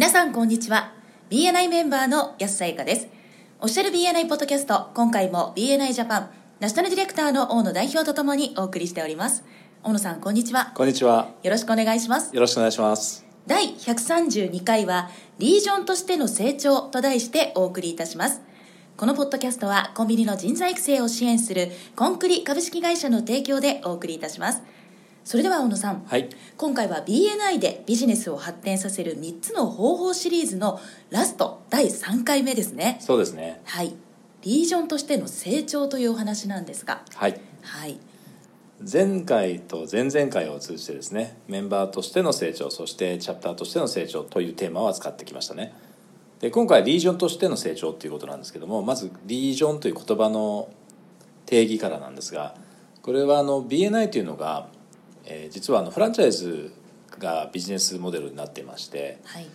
皆さんこんにちは。 BNI メンバーの安さゆかです。おっしゃる BNI ポッドキャスト、今回も BNI ジャパンナショナルディレクターの大野代表とともにお送りしております。大野さんこんにちは。こんにちは。よろしくお願いします。よろしくお願いします。第132回はリージョンとしての成長と題してお送りいたします。このポッドキャストはコンビニの人材育成を支援するコンクリ株式会社の提供でお送りいたします。それでは大野さん、はい、今回は BNI でビジネスを発展させる3つの方法シリーズのラスト第3回目ですね。そうですね、はい、リージョンとしての成長というお話なんですが、はいはい、前回と前々回を通じてですね、メンバーとしての成長、そしてチャプターとしての成長というテーマを扱ってきましたね。で、今回リージョンとしての成長ということなんですけども、まずリージョンという言葉の定義からなんですが、これはBNI というのが実はフランチャイズがビジネスモデルになっていまして、はい、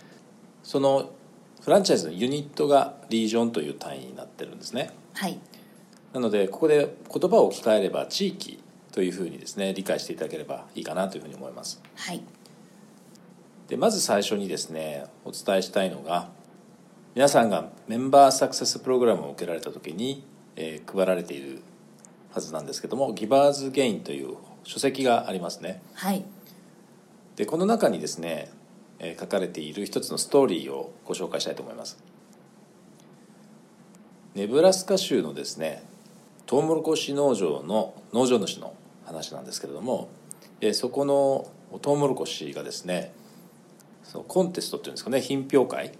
そのフランチャイズのユニットがリージョンという単位になってるんですね、はい、なのでここで言葉を置き換えれば地域というふうにですね理解していただければいいかなというふうに思います、はい、でまず最初にですねお伝えしたいのが、皆さんがメンバーサクセスプログラムを受けられた時に、配られているはずなんですけども、ギバーズゲインという書籍がありますね、はい、でこの中にですね、書かれている一つのストーリーをご紹介したいと思います。ネブラスカ州のですねトウモロコシ農場の農場主の話なんですけれども、そこのトウモロコシがですねそのコンテストっていうんですかね、品評会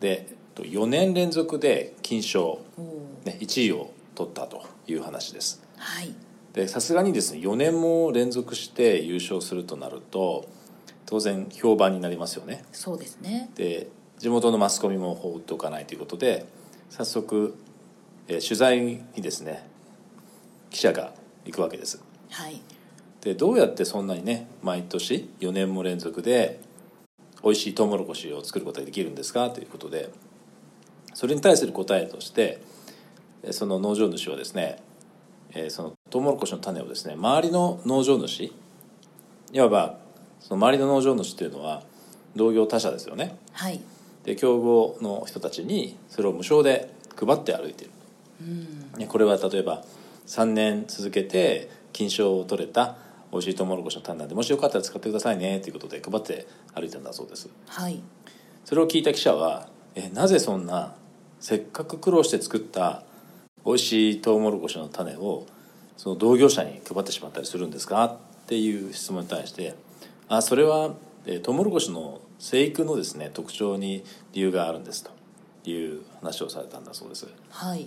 で4年連続で金賞、ね、1位を取ったという話です。はい、さすがにですね4年も連続して優勝するとなると当然評判になりますよね。そうですね。で地元のマスコミも放っておかないということで、早速、取材にですね記者が行くわけです、はい、でどうやってそんなにね毎年4年も連続で美味しいトウモロコシを作ることができるんですかということで、それに対する答えとしてその農場主はですね、そのトウモロコシの種をですね周りの農場主、いわばその周りの農場主というのは同業他社ですよね、はい、で競合の人たちにそれを無償で配って歩いている、うん、これは例えば3年続けて金賞を取れた美味しいトウモロコシの種なんで、もしよかったら使ってくださいねということで配って歩いたんだそうです、はい、それを聞いた記者は、なぜそんなせっかく苦労して作った美味しいトウモロコシの種をその同業者に配ってしまったりするんですかっていう質問に対して、それはトウモロコシの生育のですね特徴に理由があるんですという話をされたんだそうです、はい、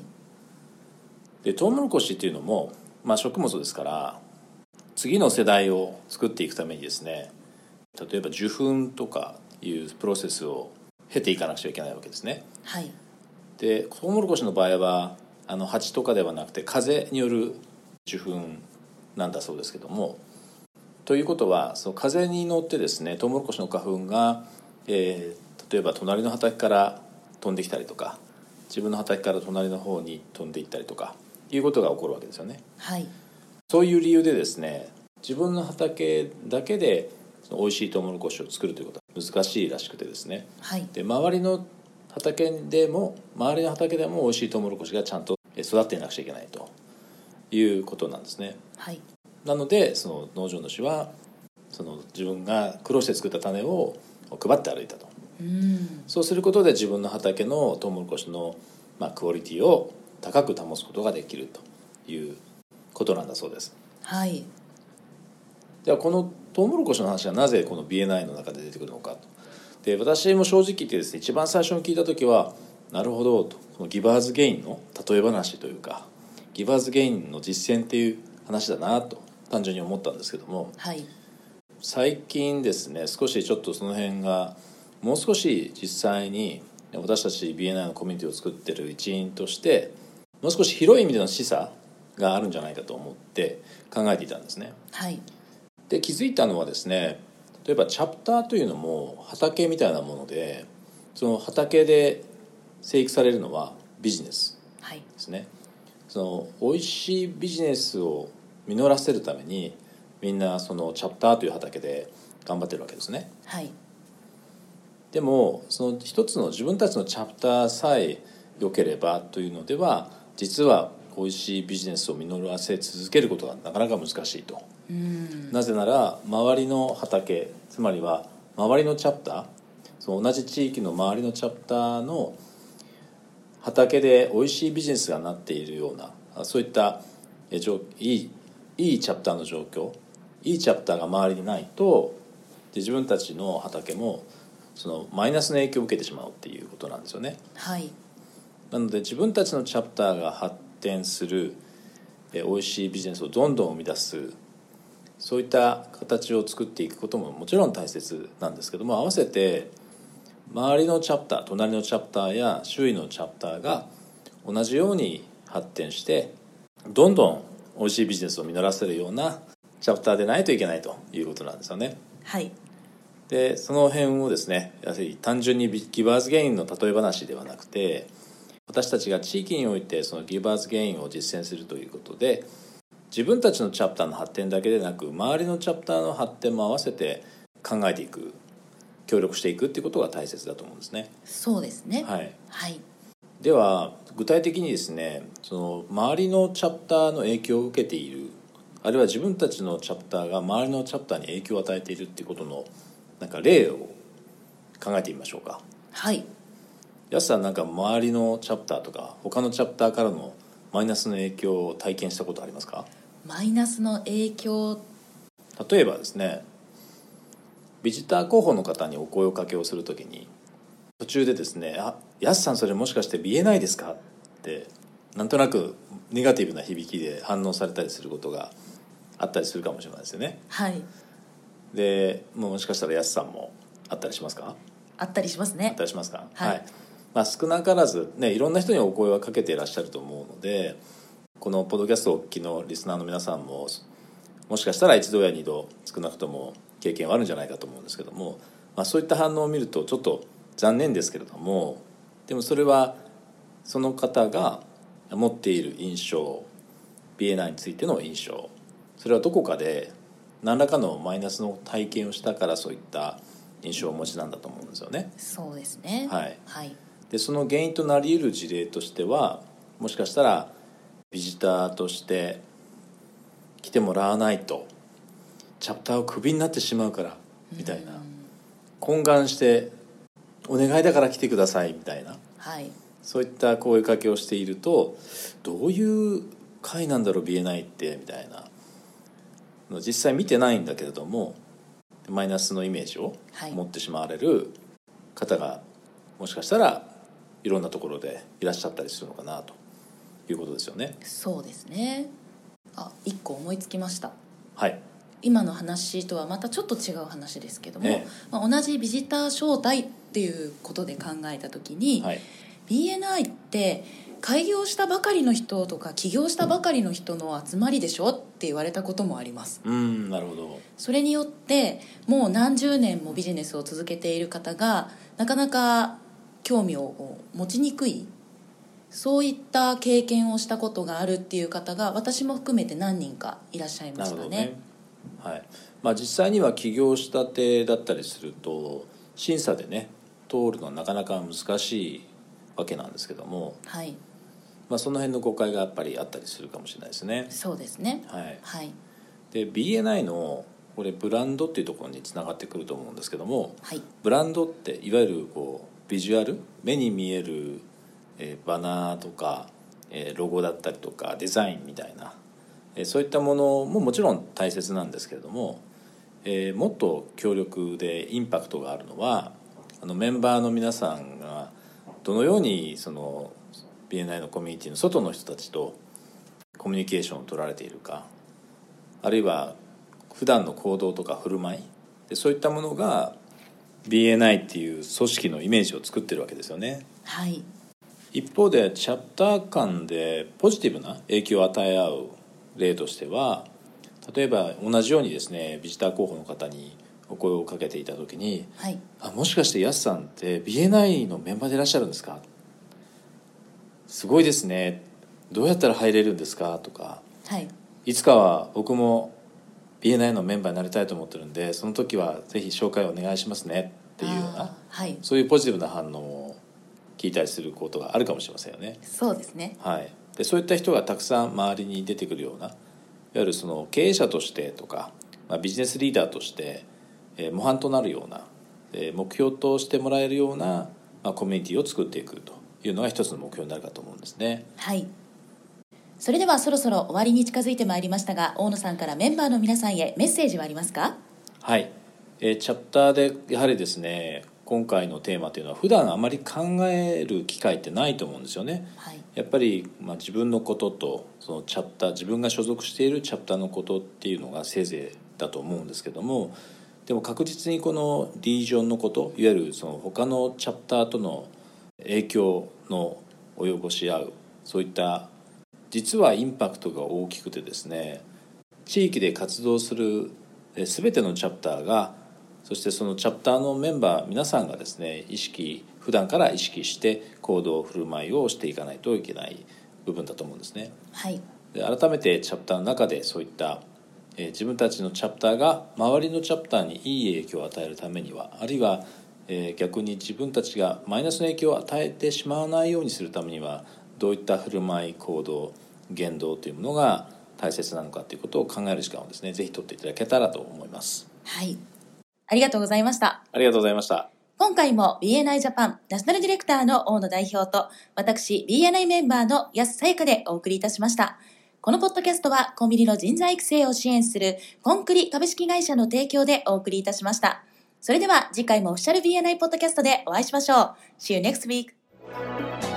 でトウモロコシっていうのも、食物ですから次の世代を作っていくためにですね、例えば受粉とかいうプロセスを経ていかなくちゃいけないわけですね、はい、でトウモロコシの場合は蜂とかではなくて風による受粉なんだそうですけども、ということはその風に乗ってですねトウモロコシの花粉が、例えば隣の畑から飛んできたりとか、自分の畑から隣の方に飛んでいったりとかいうことが起こるわけですよね、はい、そういう理由でですね自分の畑だけでその美味しいトウモロコシを作るということは難しいらしくてですね、はい、で周りの畑でも美味しいトウモロコシがちゃんと育っていなくちゃいけないということなんですね、はい、なのでその農場主はその自分が苦労して作った種を配って歩いたと、そうすることで自分の畑のトウモロコシの、クオリティを高く保つことができるということなんだそうです、はい、ではこのトウモロコシの話がなぜこの BNI の中で出てくるのかと。で私も正直言ってですね一番最初に聞いた時はなるほどと、このギバーズゲインの例え話というかギバーズゲインの実践っていう話だなと単純に思ったんですけども、はい、最近ですね少しちょっとその辺がもう少し実際に私たち BNI のコミュニティを作ってる一員としてもう少し広い意味での示唆があるんじゃないかと思って考えていたんですね、はい、で気づいたのはですね、例えばチャプターというのも畑みたいなもので、その畑で生育されるのはビジネスですね、はい、その美味しいビジネスを実らせるためにみんなそのチャプターという畑で頑張ってるわけですね、はい、でもその一つの自分たちのチャプターさえ良ければというのでは、実は美味しいビジネスを実らせ続けることがなかなか難しいと。なぜなら周りの畑、つまりは周りのチャプター、その同じ地域の周りのチャプターの畑で美味しいビジネスがなっているような、そういったいいチャプターの状況、いいチャプターが周りにないと、で自分たちの畑もそのマイナスの影響を受けてしまうっていうことなんですよね。はい、なので自分たちのチャプターが発展する、美味しいビジネスをどんどん生み出す、そういった形を作っていくことももちろん大切なんですけども、合わせて周りのチャプター、隣のチャプターや周囲のチャプターが同じように発展してどんどん美味しいビジネスを実らせるようなチャプターでないといけないということなんですよね。はい。でその辺をですね、やはり単純にギバーズゲインの例え話ではなくて、私たちが地域においてそのギバーズゲインを実践するということで、自分たちのチャプターの発展だけでなく周りのチャプターの発展も合わせて考えていく、協力していくっていうことが大切だと思うんですね。そうですね。はい。はい、では具体的にですね、その周りのチャプターの影響を受けている、あるいは自分たちのチャプターが周りのチャプターに影響を与えているっていうことのなんか例を考えてみましょうか。はい。やすさん、なんか周りのチャプターとか他のチャプターからのマイナスの影響を体験したことありますか？マイナスの影響、例えばですね、ビジター候補の方にお声をかけをするときに途中でですね、あ、やすさんそれもしかして BNI ですかってなんとなくネガティブな響きで反応されたりすることがあったりするかもしれないですよね。はい。で、もしかしたらやすさんもあったりしますか？あったりしますね。あったりしますか？はい。はい、まあ、少なからずね、いろんな人にお声はかけていらっしゃると思うので、このポッドキャストをお聞きのリスナーの皆さんももしかしたら一度や二度少なくとも経験はあるんじゃないかと思うんですけども、まあ、そういった反応を見るとちょっと残念ですけれども、でもそれはその方が持っている印象、 BNI についての印象、それはどこかで何らかのマイナスの体験をしたから、そういった印象をお持ちなんだと思うんですよね。そうですね。はい、はい、でその原因となり得る事例としては、もしかしたらビジターとして来てもらわないとチャプターをクビになってしまうからみたいな、懇願してお願いだから来てくださいみたいな、はい、そういった声かけをしていると、どういう会なんだろう BNI ってみたいな、実際見てないんだけれどもマイナスのイメージを持ってしまわれる方がもしかしたらいろんなところでいらっしゃったりするのかなということですよね。そうですね。あ、1個思いつきました。はい。今の話とはまたちょっと違う話ですけども、まあ、同じビジター招待っていうことで考えた時に、はい、BNI って開業したばかりの人とか起業したばかりの人の集まりでしょって言われたこともあります。なるほど。それによってもう何十年もビジネスを続けている方がなかなか興味を持ちにくい、そういった経験をしたことがあるっていう方が私も含めて何人かいらっしゃいましたね。はい。まあ、実際には起業したてだったりすると審査でね通るのはなかなか難しいわけなんですけども、はい、まあ、その辺の誤解がやっぱりあったりするかもしれないですね。そうですね。はい、はい、で BNI のこれブランドっていうところにつながってくると思うんですけども、はい、ブランドっていわゆるこうビジュアル、目に見える、バナーとか、ロゴだったりとかデザインみたいな、そういったものももちろん大切なんですけれども、もっと強力でインパクトがあるのは、メンバーの皆さんがどのようにその BNI のコミュニティの外の人たちとコミュニケーションを取られているか、あるいは普段の行動とか振る舞いで、そういったものが BNI っていう組織のイメージを作ってるわけですよね。はい。一方でチャプター間でポジティブな影響を与え合う例としては、例えば同じようにですね、ビジター候補の方にお声をかけていた時に、はい、あ、もしかしてやすさんって BNI のメンバーでいらっしゃるんですか、すごいですね、どうやったら入れるんですかとか、はい、いつかは僕も BNI のメンバーになりたいと思ってるんで、その時はぜひ紹介お願いしますねっっていうような、はい、そういうポジティブな反応を聞いたりすることがあるかもしれませんよね。そうですね、はい、でそういった人がたくさん周りに出てくるような、いわゆるその経営者としてとか、まあ、ビジネスリーダーとして、模範となるような、目標としてもらえるような、まあ、コミュニティを作っていくというのが一つの目標になるかと思うんですね。はい、それではそろそろ終わりに近づいてまいりましたが、大野さんからメンバーの皆さんへメッセージはありますか？はい、チャプターでやはりですね、今回のテーマというのは普段あまり考える機会ってないと思うんですよね、はい、やっぱり、まあ、自分のこととそのチャプター、自分が所属しているチャプターのことっていうのがせいぜいだと思うんですけども、でも確実にこのリージョンのこと、いわゆるその他のチャプターとの影響の及ぼし合う、そういった実はインパクトが大きくてですね、地域で活動する全てのチャプターが、そしてそのチャプターのメンバー皆さんがですね、普段から意識して行動振る舞いをしていかないといけない部分だと思うんですね、はい、で改めてチャプターの中でそういった、自分たちのチャプターが周りのチャプターにいい影響を与えるためには、あるいは、逆に自分たちがマイナスの影響を与えてしまわないようにするためには、どういった振る舞い、行動、言動というものが大切なのかということを考える時間をですね、ぜひ取っていただけたらと思います。はい、ありがとうございました。ありがとうございました。今回も BNI ジャパンナショナルディレクターの大野代表と、私 BNI メンバーの安さやかでお送りいたしました。このポッドキャストはコンビニの人材育成を支援するコンクリ株式会社の提供でお送りいたしました。それでは次回もオフィシャル BNI ポッドキャストでお会いしましょう。See you next week.